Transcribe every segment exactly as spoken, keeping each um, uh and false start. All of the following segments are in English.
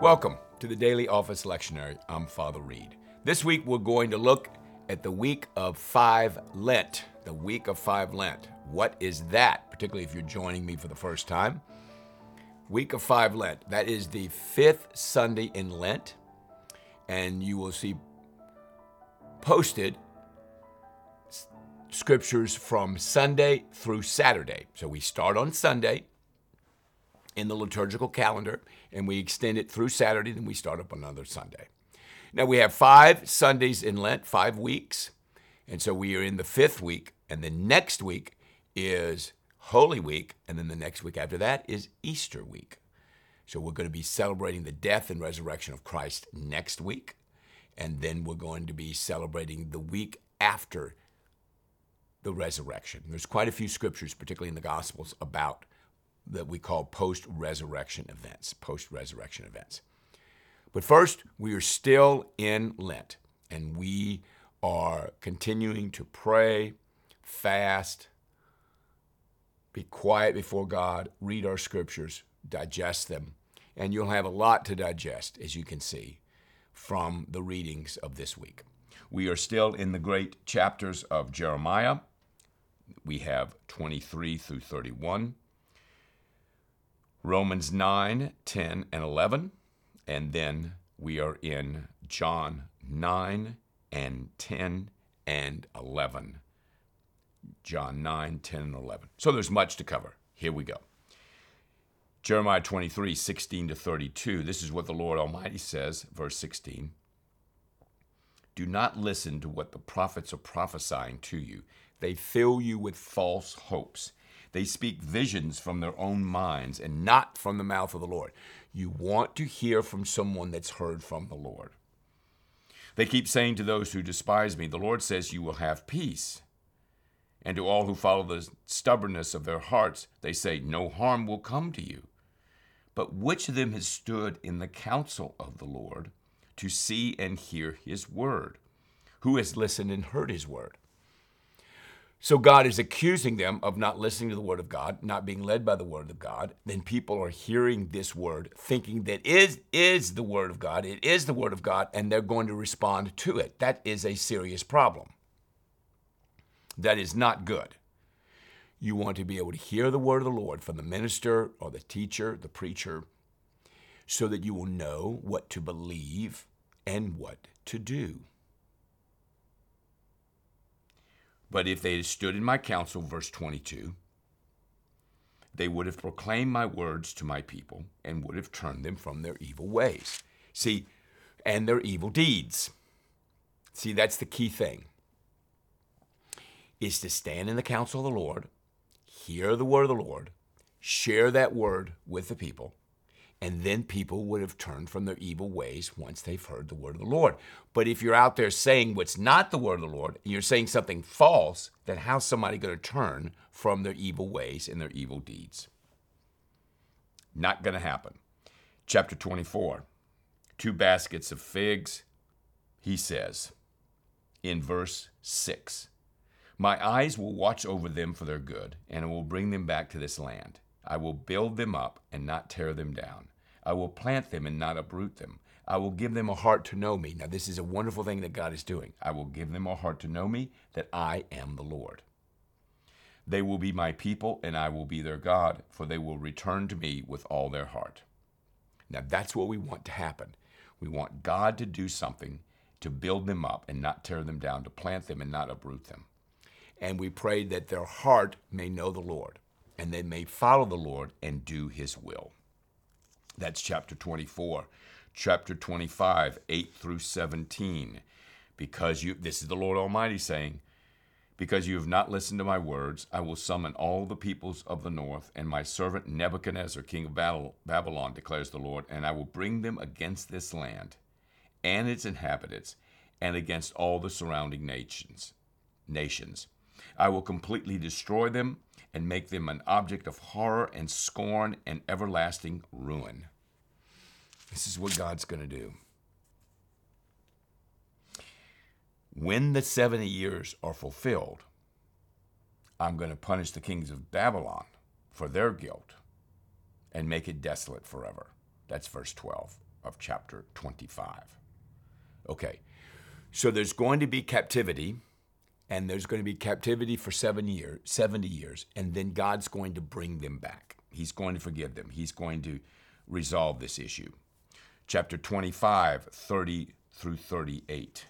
Welcome to the Daily Office Lectionary. I'm Father Reed. This week we're going to look at the week of five Lent. The week of five Lent. What is that? Particularly if you're joining me for the first time. Week of five Lent. That is the fifth Sunday in Lent. And you will see posted scriptures from Sunday through Saturday. So we start on Sunday in the liturgical calendar, and we extend it through Saturday, then we start up another Sunday. Now we have five Sundays in Lent, five weeks, and so we are in the fifth week, and the next week is Holy Week, and then the next week after that is Easter week. So we're going to be celebrating the death and resurrection of Christ next week, and then we're going to be celebrating the week after the resurrection. There's quite a few scriptures, particularly in the Gospels, about that we call post-resurrection events, post-resurrection events. But first, we are still in Lent, and we are continuing to pray, fast, be quiet before God, read our scriptures, digest them, and you'll have a lot to digest, as you can see, from the readings of this week. We are still in the great chapters of Jeremiah. We have twenty-three through thirty-one. Romans nine, ten, and eleven, and then we are in John nine and ten and eleven. John nine, ten, and eleven. So there's much to cover. Here we go. Jeremiah twenty-three, sixteen to thirty-two. This is what the Lord Almighty says, verse sixteen. Do not listen to what the prophets are prophesying to you. They fill you with false hopes. They speak visions from their own minds and not from the mouth of the Lord. You want to hear from someone that's heard from the Lord. They keep saying to those who despise me, the Lord says you will have peace. And to all who follow the stubbornness of their hearts, they say no harm will come to you. But which of them has stood in the counsel of the Lord to see and hear his word? Who has listened and heard his word? So God is accusing them of not listening to the word of God, not being led by the word of God. Then people are hearing this word, thinking that it is the word of God, it is the word of God, and they're going to respond to it. That is a serious problem. That is not good. You want to be able to hear the word of the Lord from the minister or the teacher, the preacher, so that you will know what to believe and what to do. But if they had stood in my counsel, verse twenty-two, they would have proclaimed my words to my people and would have turned them from their evil ways. See, and their evil deeds. See, that's the key thing, is to stand in the counsel of the Lord, hear the word of the Lord, share that word with the people, and then people would have turned from their evil ways once they've heard the word of the Lord. But if you're out there saying what's not the word of the Lord, and you're saying something false, then how's somebody going to turn from their evil ways and their evil deeds? Not going to happen. Chapter twenty-four, two baskets of figs, he says, in verse six, my eyes will watch over them for their good, and I will bring them back to this land. I will build them up and not tear them down. I will plant them and not uproot them. I will give them a heart to know me. Now, this is a wonderful thing that God is doing. I will give them a heart to know me, that I am the Lord. They will be my people, and I will be their God, for they will return to me with all their heart. Now, that's what we want to happen. We want God to do something to build them up and not tear them down, to plant them and not uproot them. And we pray that their heart may know the Lord, and they may follow the Lord and do his will. That's chapter twenty-four. Chapter twenty-five, eight through seventeen. Because you, this is the Lord Almighty saying, because you have not listened to my words, I will summon all the peoples of the north, and my servant Nebuchadnezzar, king of Babylon, declares the Lord, and I will bring them against this land and its inhabitants, and against all the surrounding nations. nations. I will completely destroy them and make them an object of horror and scorn and everlasting ruin. This is what God's going to do. When the seventy years are fulfilled, I'm going to punish the kings of Babylon for their guilt and make it desolate forever. That's verse twelve of chapter twenty-five. Okay, so there's going to be captivity, and there's going to be captivity for seven years, seventy years, and then God's going to bring them back. He's going to forgive them. He's going to resolve this issue. Chapter twenty-five, thirty through thirty-eight.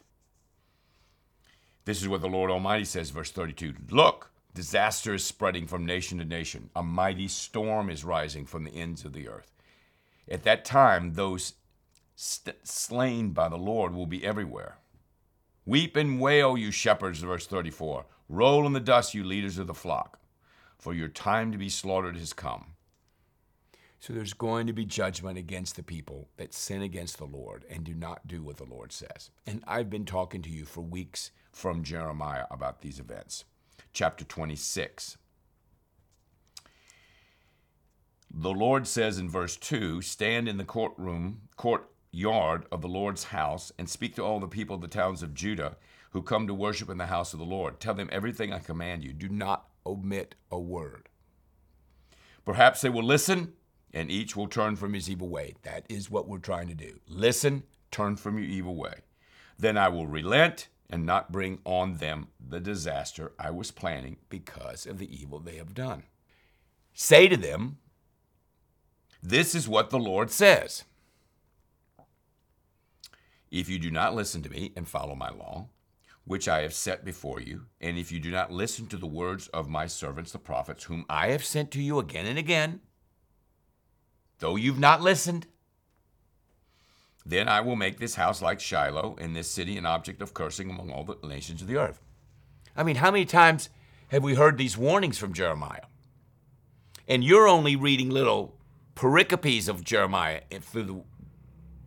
This is what the Lord Almighty says, verse thirty-two. Look, disaster is spreading from nation to nation. A mighty storm is rising from the ends of the earth. At that time, those st- slain by the Lord will be everywhere. Weep and wail, you shepherds, verse thirty-four. Roll in the dust, you leaders of the flock, for your time to be slaughtered has come. So there's going to be judgment against the people that sin against the Lord and do not do what the Lord says. And I've been talking to you for weeks from Jeremiah about these events. Chapter twenty-six. The Lord says in verse two, stand in the courtroom, courtyard of the Lord's house and speak to all the people of the towns of Judah who come to worship in the house of the Lord. Tell them everything I command you. Do not omit a word. Perhaps they will listen and each will turn from his evil way. That is what we're trying to do. Listen, turn from your evil way. Then I will relent and not bring on them the disaster I was planning because of the evil they have done. Say to them, this is what the Lord says. If you do not listen to me and follow my law, which I have set before you, and if you do not listen to the words of my servants, the prophets, whom I have sent to you again and again, though you've not listened, then I will make this house like Shiloh and this city an object of cursing among all the nations of the earth. I mean, how many times have we heard these warnings from Jeremiah? And you're only reading little pericopes of Jeremiah through the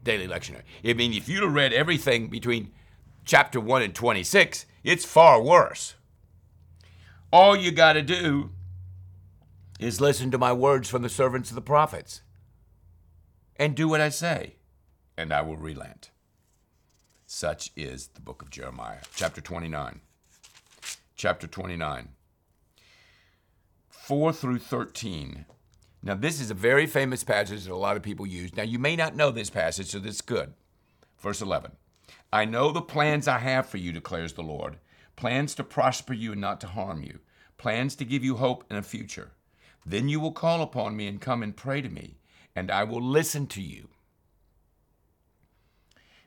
Daily Lectionary. I mean, if you'd have read everything between chapter one and twenty-six, it's far worse. All you got to do is listen to my words from the servants of the prophets and do what I say, and I will relent. Such is the book of Jeremiah. Chapter twenty-nine. Chapter twenty-nine. four through thirteen. Now, this is a very famous passage that a lot of people use. Now, you may not know this passage, so this is good. Verse eleven. I know the plans I have for you, declares the Lord, plans to prosper you and not to harm you, plans to give you hope and a future. Then you will call upon me and come and pray to me, and I will listen to you.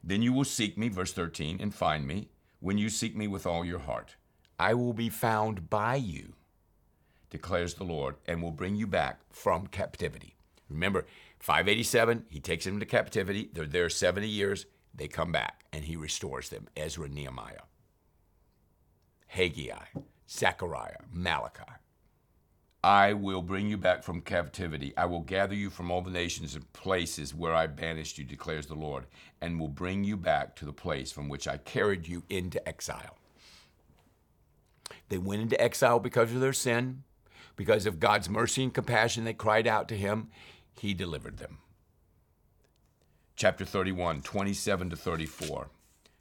Then you will seek me, verse thirteen, and find me when you seek me with all your heart. I will be found by you, declares the Lord, and will bring you back from captivity. Remember, five eighty-seven, he takes them to captivity. They're there seventy years. They come back, and he restores them. Ezra, Nehemiah, Haggai, Zechariah, Malachi. I will bring you back from captivity. I will gather you from all the nations and places where I banished you, declares the Lord, and will bring you back to the place from which I carried you into exile. They went into exile because of their sin. Because of God's mercy and compassion, they cried out to him. He delivered them. Chapter thirty-one, twenty-seven to thirty-four.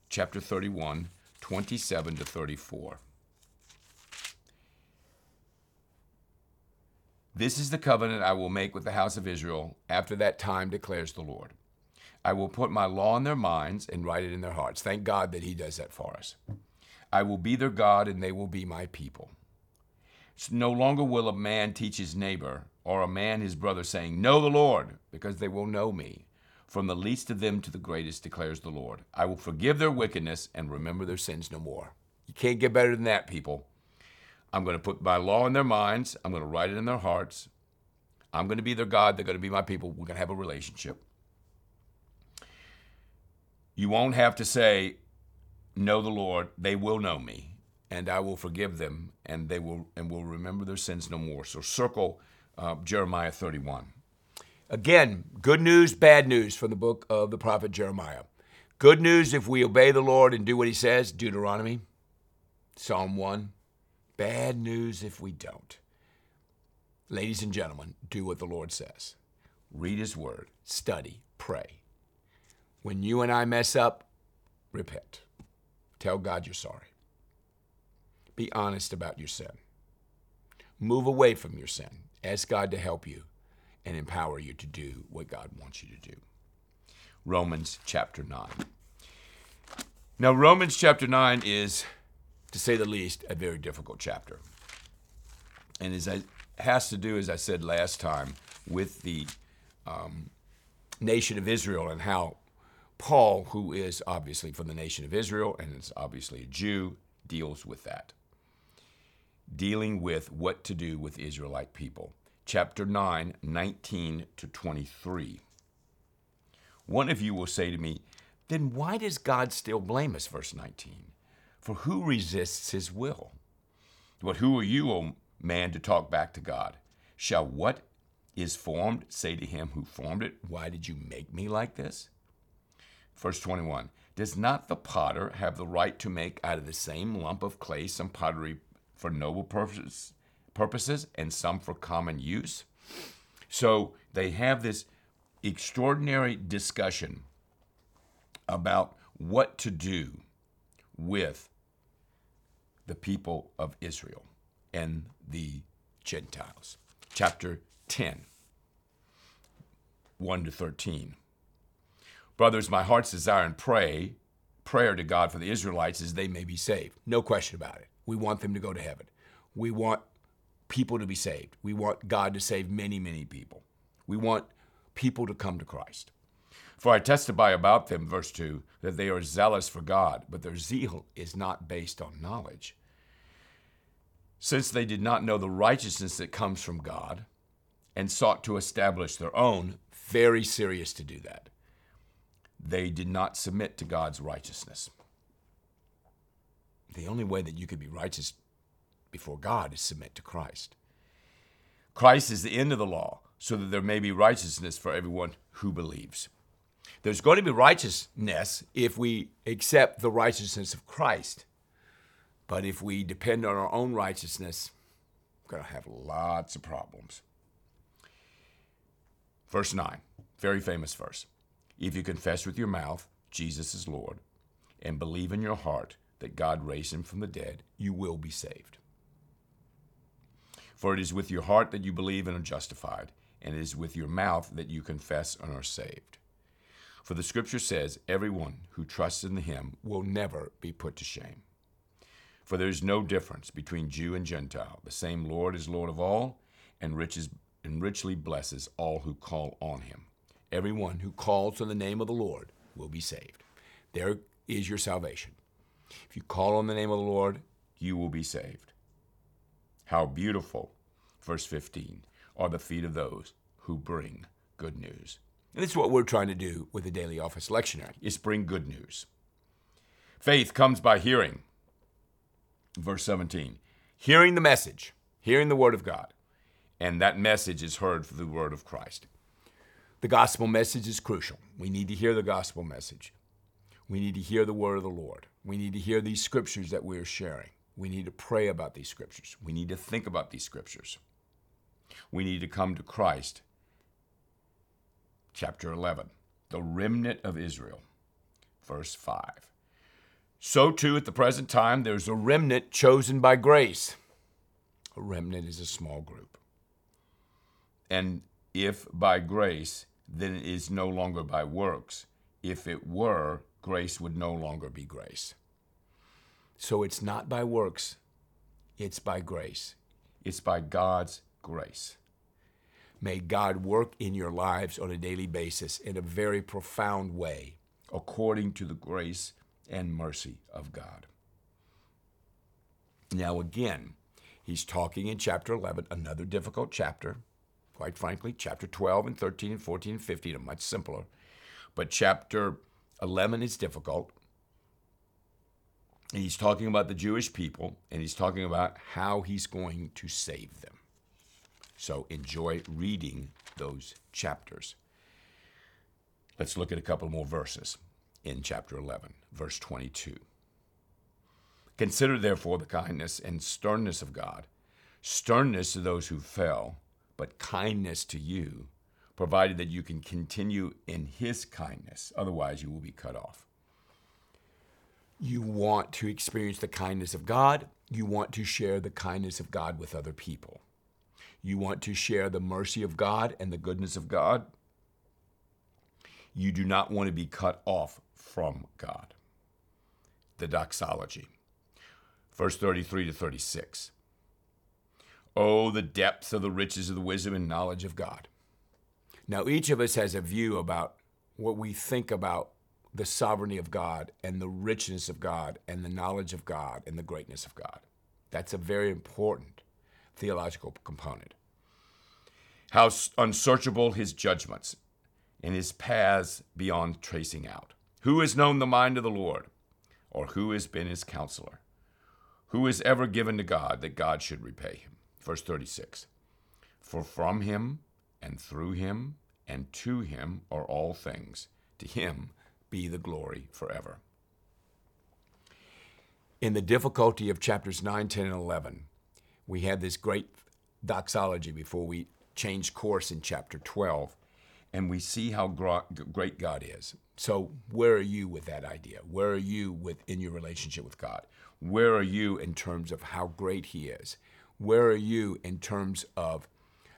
Chapter thirty-one, twenty-seven to thirty-four. This is the covenant I will make with the house of Israel after that time, declares the Lord. I will put my law in their minds and write it in their hearts. Thank God that he does that for us. I will be their God, and they will be my people. No longer will a man teach his neighbor or a man his brother, saying, know the Lord, because they will know me. From the least of them to the greatest, declares the Lord. I will forgive their wickedness and remember their sins no more. You can't get better than that, people. I'm going to put my law in their minds. I'm going to write it in their hearts. I'm going to be their God. They're going to be my people. We're going to have a relationship. You won't have to say, know the Lord. They will know me. And I will forgive them, and they will and will remember their sins no more. So circle uh, Jeremiah thirty-one. Again, good news, bad news from the book of the prophet Jeremiah. Good news if we obey the Lord and do what he says, Deuteronomy, Psalm one. Bad news if we don't. Ladies and gentlemen, do what the Lord says. Read his word, study, pray. When you and I mess up, repent. Tell God you're sorry. Be honest about your sin. Move away from your sin. Ask God to help you and empower you to do what God wants you to do. Romans chapter nine. Now, Romans chapter nine is, to say the least, a very difficult chapter. And as I, has to do, as I said last time, with the um, nation of Israel and how Paul, who is obviously from the nation of Israel and is obviously a Jew, deals with that. Dealing with what to do with Israelite people. Chapter nine, nineteen to twenty-three. One of you will say to me, then why does God still blame us, verse nineteen? For who resists his will? But who are you, O man, to talk back to God? Shall what is formed say to him who formed it, why did you make me like this? Verse twenty-one, does not the potter have the right to make out of the same lump of clay some pottery for noble purposes, purposes and some for common use? So they have this extraordinary discussion about what to do with the people of Israel and the Gentiles. Chapter ten, one to thirteen. Brothers, my heart's desire and pray, prayer to God for the Israelites is they may be saved. No question about it. We want them to go to heaven. We want people to be saved. We want God to save many, many people. We want people to come to Christ. For I testify about them, verse two, that they are zealous for God, but their zeal is not based on knowledge. Since they did not know the righteousness that comes from God and sought to establish their own, very serious to do that, they did not submit to God's righteousness. The only way that you could be righteous before God is submit to Christ. Christ is the end of the law, so that there may be righteousness for everyone who believes. There's going to be righteousness if we accept the righteousness of Christ. But if we depend on our own righteousness, we're going to have lots of problems. Verse nine, very famous verse. If you confess with your mouth, Jesus is Lord, and believe in your heart that God raised him from the dead, you will be saved. For it is with your heart that you believe and are justified, and it is with your mouth that you confess and are saved. For the scripture says, everyone who trusts in him will never be put to shame. For there is no difference between Jew and Gentile. The same Lord is Lord of all, and riches and richly blesses all who call on him. Everyone who calls on the name of the Lord will be saved. There is your salvation. If you call on the name of the Lord, you will be saved. How beautiful, verse fifteen, are the feet of those who bring good news. And this is what we're trying to do with the Daily Office Lectionary, is bring good news. Faith comes by hearing. Verse seventeen, hearing the message, hearing the word of God, and that message is heard through the word of Christ. The gospel message is crucial. We need to hear the gospel message. We need to hear the word of the Lord. We need to hear these scriptures that we are sharing. We need to pray about these scriptures. We need to think about these scriptures. We need to come to Christ. Chapter eleven, the remnant of Israel, verse five. So too at the present time, there's a remnant chosen by grace. A remnant is a small group. And if by grace, then it is no longer by works. If it were, grace would no longer be grace. So it's not by works, it's by grace. It's by God's grace. May God work in your lives on a daily basis in a very profound way, according to the grace and mercy of God. Now again, he's talking in chapter eleven, another difficult chapter. Quite frankly, chapter twelve and thirteen and fourteen and fifteen are much simpler. But chapter eleven is difficult. And he's talking about the Jewish people, and he's talking about how he's going to save them. So enjoy reading those chapters. Let's look at a couple more verses in chapter eleven, verse twenty-two. Consider therefore the kindness and sternness of God, sternness to those who fell, but kindness to you, provided that you can continue in his kindness. Otherwise, you will be cut off. You want to experience the kindness of God. You want to share the kindness of God with other people. You want to share the mercy of God and the goodness of God. You do not want to be cut off from God. The doxology. Verse thirty-three to thirty-six. Oh, the depths of the riches of the wisdom and knowledge of God. Now, each of us has a view about what we think about the sovereignty of God and the richness of God and the knowledge of God and the greatness of God. That's a very important theological component. How unsearchable his judgments and his paths beyond tracing out. Who has known the mind of the Lord, or who has been his counselor? Who is ever given to God that God should repay him? Verse thirty-six, for from him and through him and to him are all things. To him be the glory forever. In the difficulty of chapters nine, ten, and eleven, we had this great doxology before we changed course in chapter twelve, and we see how great God is. So where are you with that idea? Where are you with in your relationship with God? Where are you in terms of how great he is? Where are you in terms of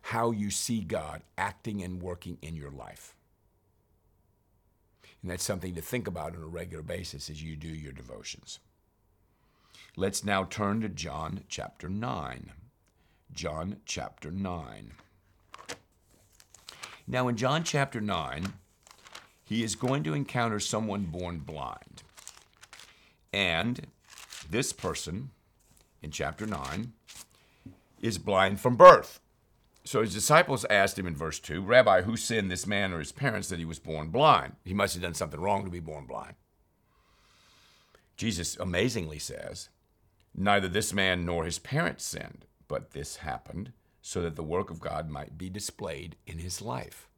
how you see God acting and working in your life? And that's something to think about on a regular basis as you do your devotions. Let's now turn to John chapter nine. John chapter nine. Now in John chapter nine, he is going to encounter someone born blind. And this person in chapter nine is blind from birth. So his disciples asked him in verse two, Rabbi, who sinned, this man or his parents, that he was born blind? He must have done something wrong to be born blind. Jesus amazingly says, neither this man nor his parents sinned, but this happened so that the work of God might be displayed in his life.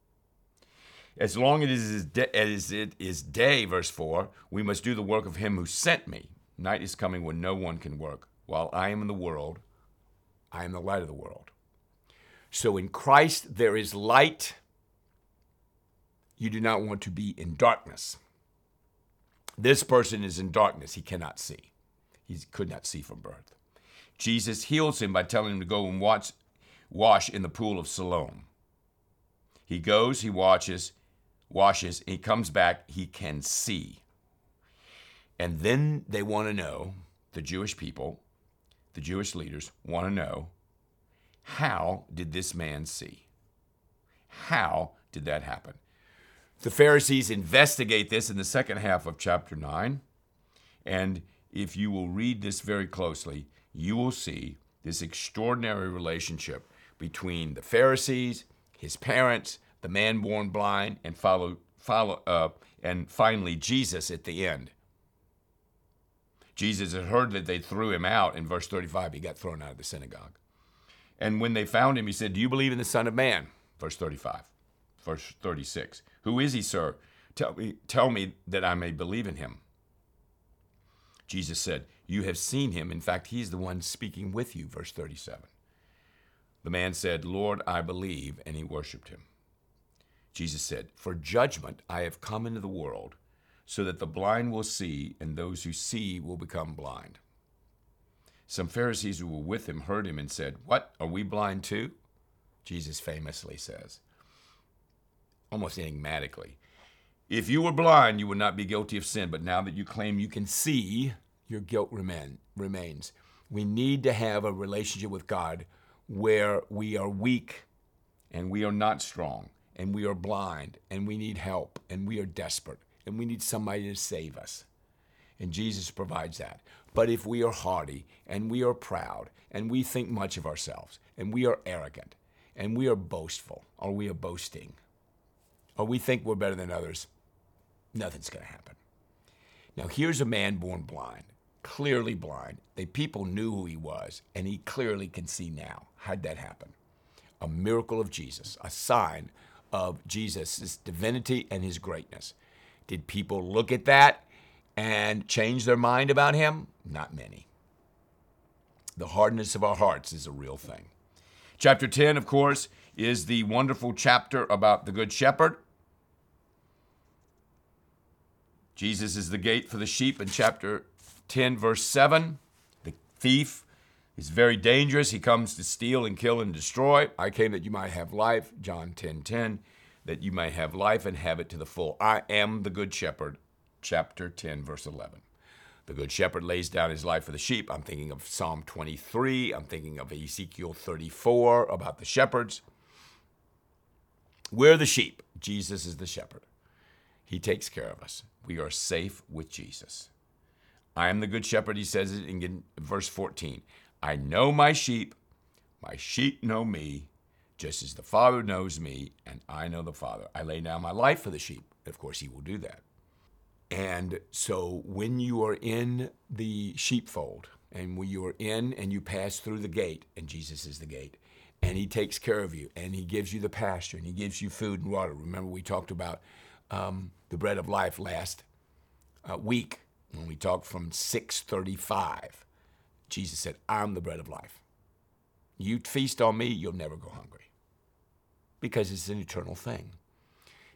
As long as it is day, verse four, we must do the work of him who sent me. Night is coming when no one can work. While I am in the world, I am the light of the world. So in Christ there is light. You do not want to be in darkness. This person is in darkness. He cannot see. He could not see from birth. Jesus heals him by telling him to go and watch, wash in the pool of Siloam. He goes, he watches, washes, he comes back, he can see. And then they want to know, the Jewish people, the Jewish leaders want to know, how did this man see? How did that happen? The Pharisees investigate this in the second half of chapter nine. And if you will read this very closely, you will see this extraordinary relationship between the Pharisees, his parents, the man born blind, and follow, follow, uh, and finally Jesus at the end. Jesus had heard that they threw him out. In verse thirty-five, he got thrown out of the synagogue. And when they found him, he said, do you believe in the Son of Man? Verse thirty-five. Verse thirty-six. Who is he, sir? Tell me, tell me that I may believe in him. Jesus said, you have seen him. In fact, he's the one speaking with you. Verse thirty-seven. The man said, Lord, I believe, and he worshiped him. Jesus said, for judgment I have come into the world, so that the blind will see, and those who see will become blind. Some Pharisees who were with him heard him and said, what, are we blind too? Jesus famously says, almost enigmatically, if you were blind, you would not be guilty of sin, but now that you claim you can see, your guilt remain, remains. We need to have a relationship with God where we are weak and we are not strong and we are blind and we need help and we are desperate and we need somebody to save us. And Jesus provides that. But if we are haughty and we are proud and we think much of ourselves and we are arrogant and we are boastful or we are boasting or we think we're better than others, nothing's going to happen. Now, here's a man born blind, clearly blind. The people knew who he was, and he clearly can see now. How'd that happen? A miracle of Jesus, a sign of Jesus' divinity and his greatness. Did people look at that and change their mind about him? Not many. The hardness of our hearts is a real thing. Chapter ten, of course, is the wonderful chapter about the Good Shepherd. Jesus is the gate for the sheep in chapter ten, verse seven. The thief is very dangerous. He comes to steal and kill and destroy. I came that you might have life, John ten ten. that you may have life and have it to the full. I am the Good Shepherd, chapter ten, verse eleven. The Good Shepherd lays down his life for the sheep. I'm thinking of Psalm twenty-three. I'm thinking of Ezekiel thirty-four about the shepherds. We're the sheep. Jesus is the shepherd. He takes care of us. We are safe with Jesus. I am the Good Shepherd, he says it in verse fourteen. I know my sheep. My sheep know me, just as the Father knows me, and I know the Father. I lay down my life for the sheep. Of course, he will do that. And so when you are in the sheepfold, and when you are in and you pass through the gate, and Jesus is the gate, and he takes care of you, and he gives you the pasture, and he gives you food and water. Remember, we talked about um, the bread of life last uh, week when we talked from six thirty-five. Jesus said, I'm the bread of life. You feast on me, you'll never go hungry because it's an eternal thing.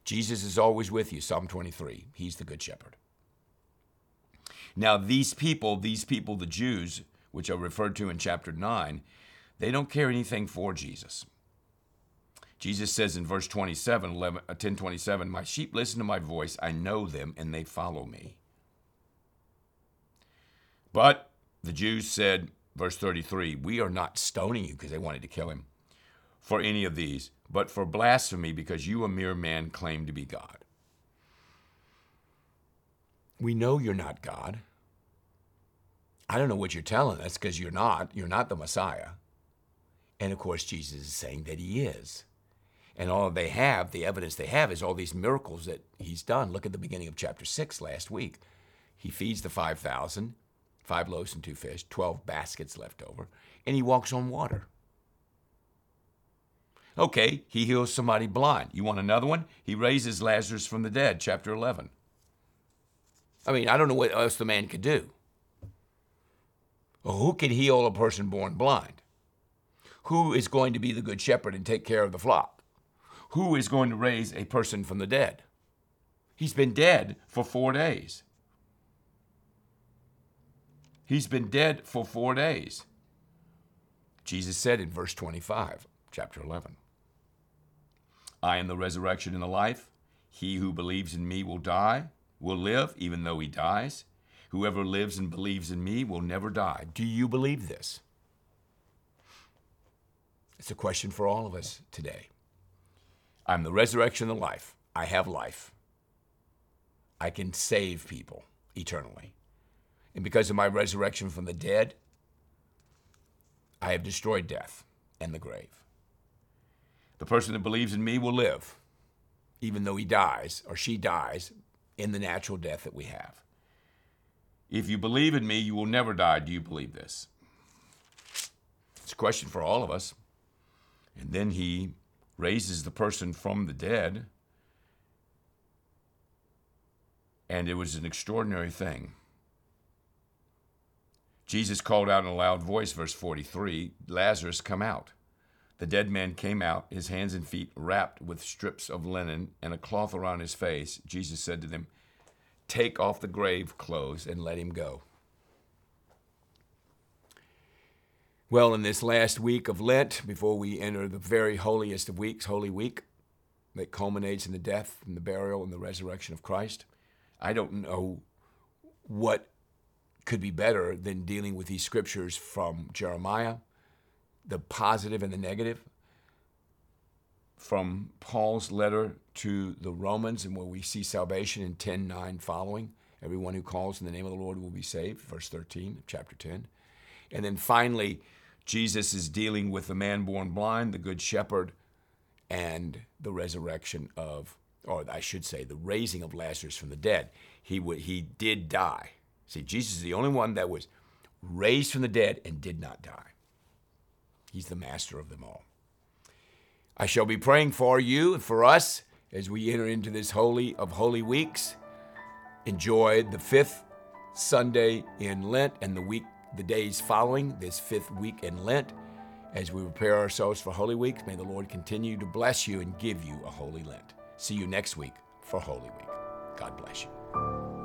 Jesus is always with you, Psalm twenty-three. He's the Good Shepherd. Now, these people, these people, the Jews, which are referred to in chapter nine, they don't care anything for Jesus. Jesus says in verse twenty-seven, eleven, ten twenty-seven, my sheep listen to my voice, I know them, and they follow me. But the Jews said, verse thirty-three, we are not stoning you, because they wanted to kill him, for any of these, but for blasphemy, because you, a mere man, claim to be God. We know you're not God. I don't know what you're telling us, because you're not. You're not the Messiah. And of course, Jesus is saying that he is. And all they have, the evidence they have, is all these miracles that he's done. Look at the beginning of chapter six last week. He feeds the five thousand. Five loaves and two fish, twelve baskets left over, and he walks on water. Okay, he heals somebody blind. You want another one? He raises Lazarus from the dead, chapter eleven. I mean, I don't know what else the man could do. Well, who can heal a person born blind? Who is going to be the Good Shepherd and take care of the flock? Who is going to raise a person from the dead? He's been dead for four days. He's been dead for four days. Jesus said in verse twenty-five, chapter eleven, I am the resurrection and the life. He who believes in me will die, will live, even though he dies. Whoever lives and believes in me will never die. Do you believe this? It's a question for all of us today. I'm the resurrection and the life. I have life. I can save people eternally. And because of my resurrection from the dead, I have destroyed death and the grave. The person that believes in me will live, even though he dies or she dies in the natural death that we have. If you believe in me, you will never die. Do you believe this? It's a question for all of us. And then he raises the person from the dead. And it was an extraordinary thing. Jesus called out in a loud voice, verse forty-three, Lazarus, come out. The dead man came out, his hands and feet wrapped with strips of linen and a cloth around his face. Jesus said to them, take off the grave clothes and let him go. Well, in this last week of Lent, before we enter the very holiest of weeks, Holy Week, that culminates in the death and the burial and the resurrection of Christ, I don't know what could be better than dealing with these scriptures from Jeremiah, the positive and the negative, from Paul's letter to the Romans, and where we see salvation in ten nine following. Everyone who calls in the name of the Lord will be saved, verse thirteen of chapter ten. And then finally, Jesus is dealing with the man born blind, the Good Shepherd, and the resurrection of, or I should say, the raising of Lazarus from the dead. He would, he did die. See, Jesus is the only one that was raised from the dead and did not die. He's the master of them all. I shall be praying for you and for us as we enter into this Holy of Holy Weeks. Enjoy the fifth Sunday in Lent and the week, the days following this fifth week in Lent. As we prepare ourselves for Holy Week, may the Lord continue to bless you and give you a Holy Lent. See you next week for Holy Week. God bless you.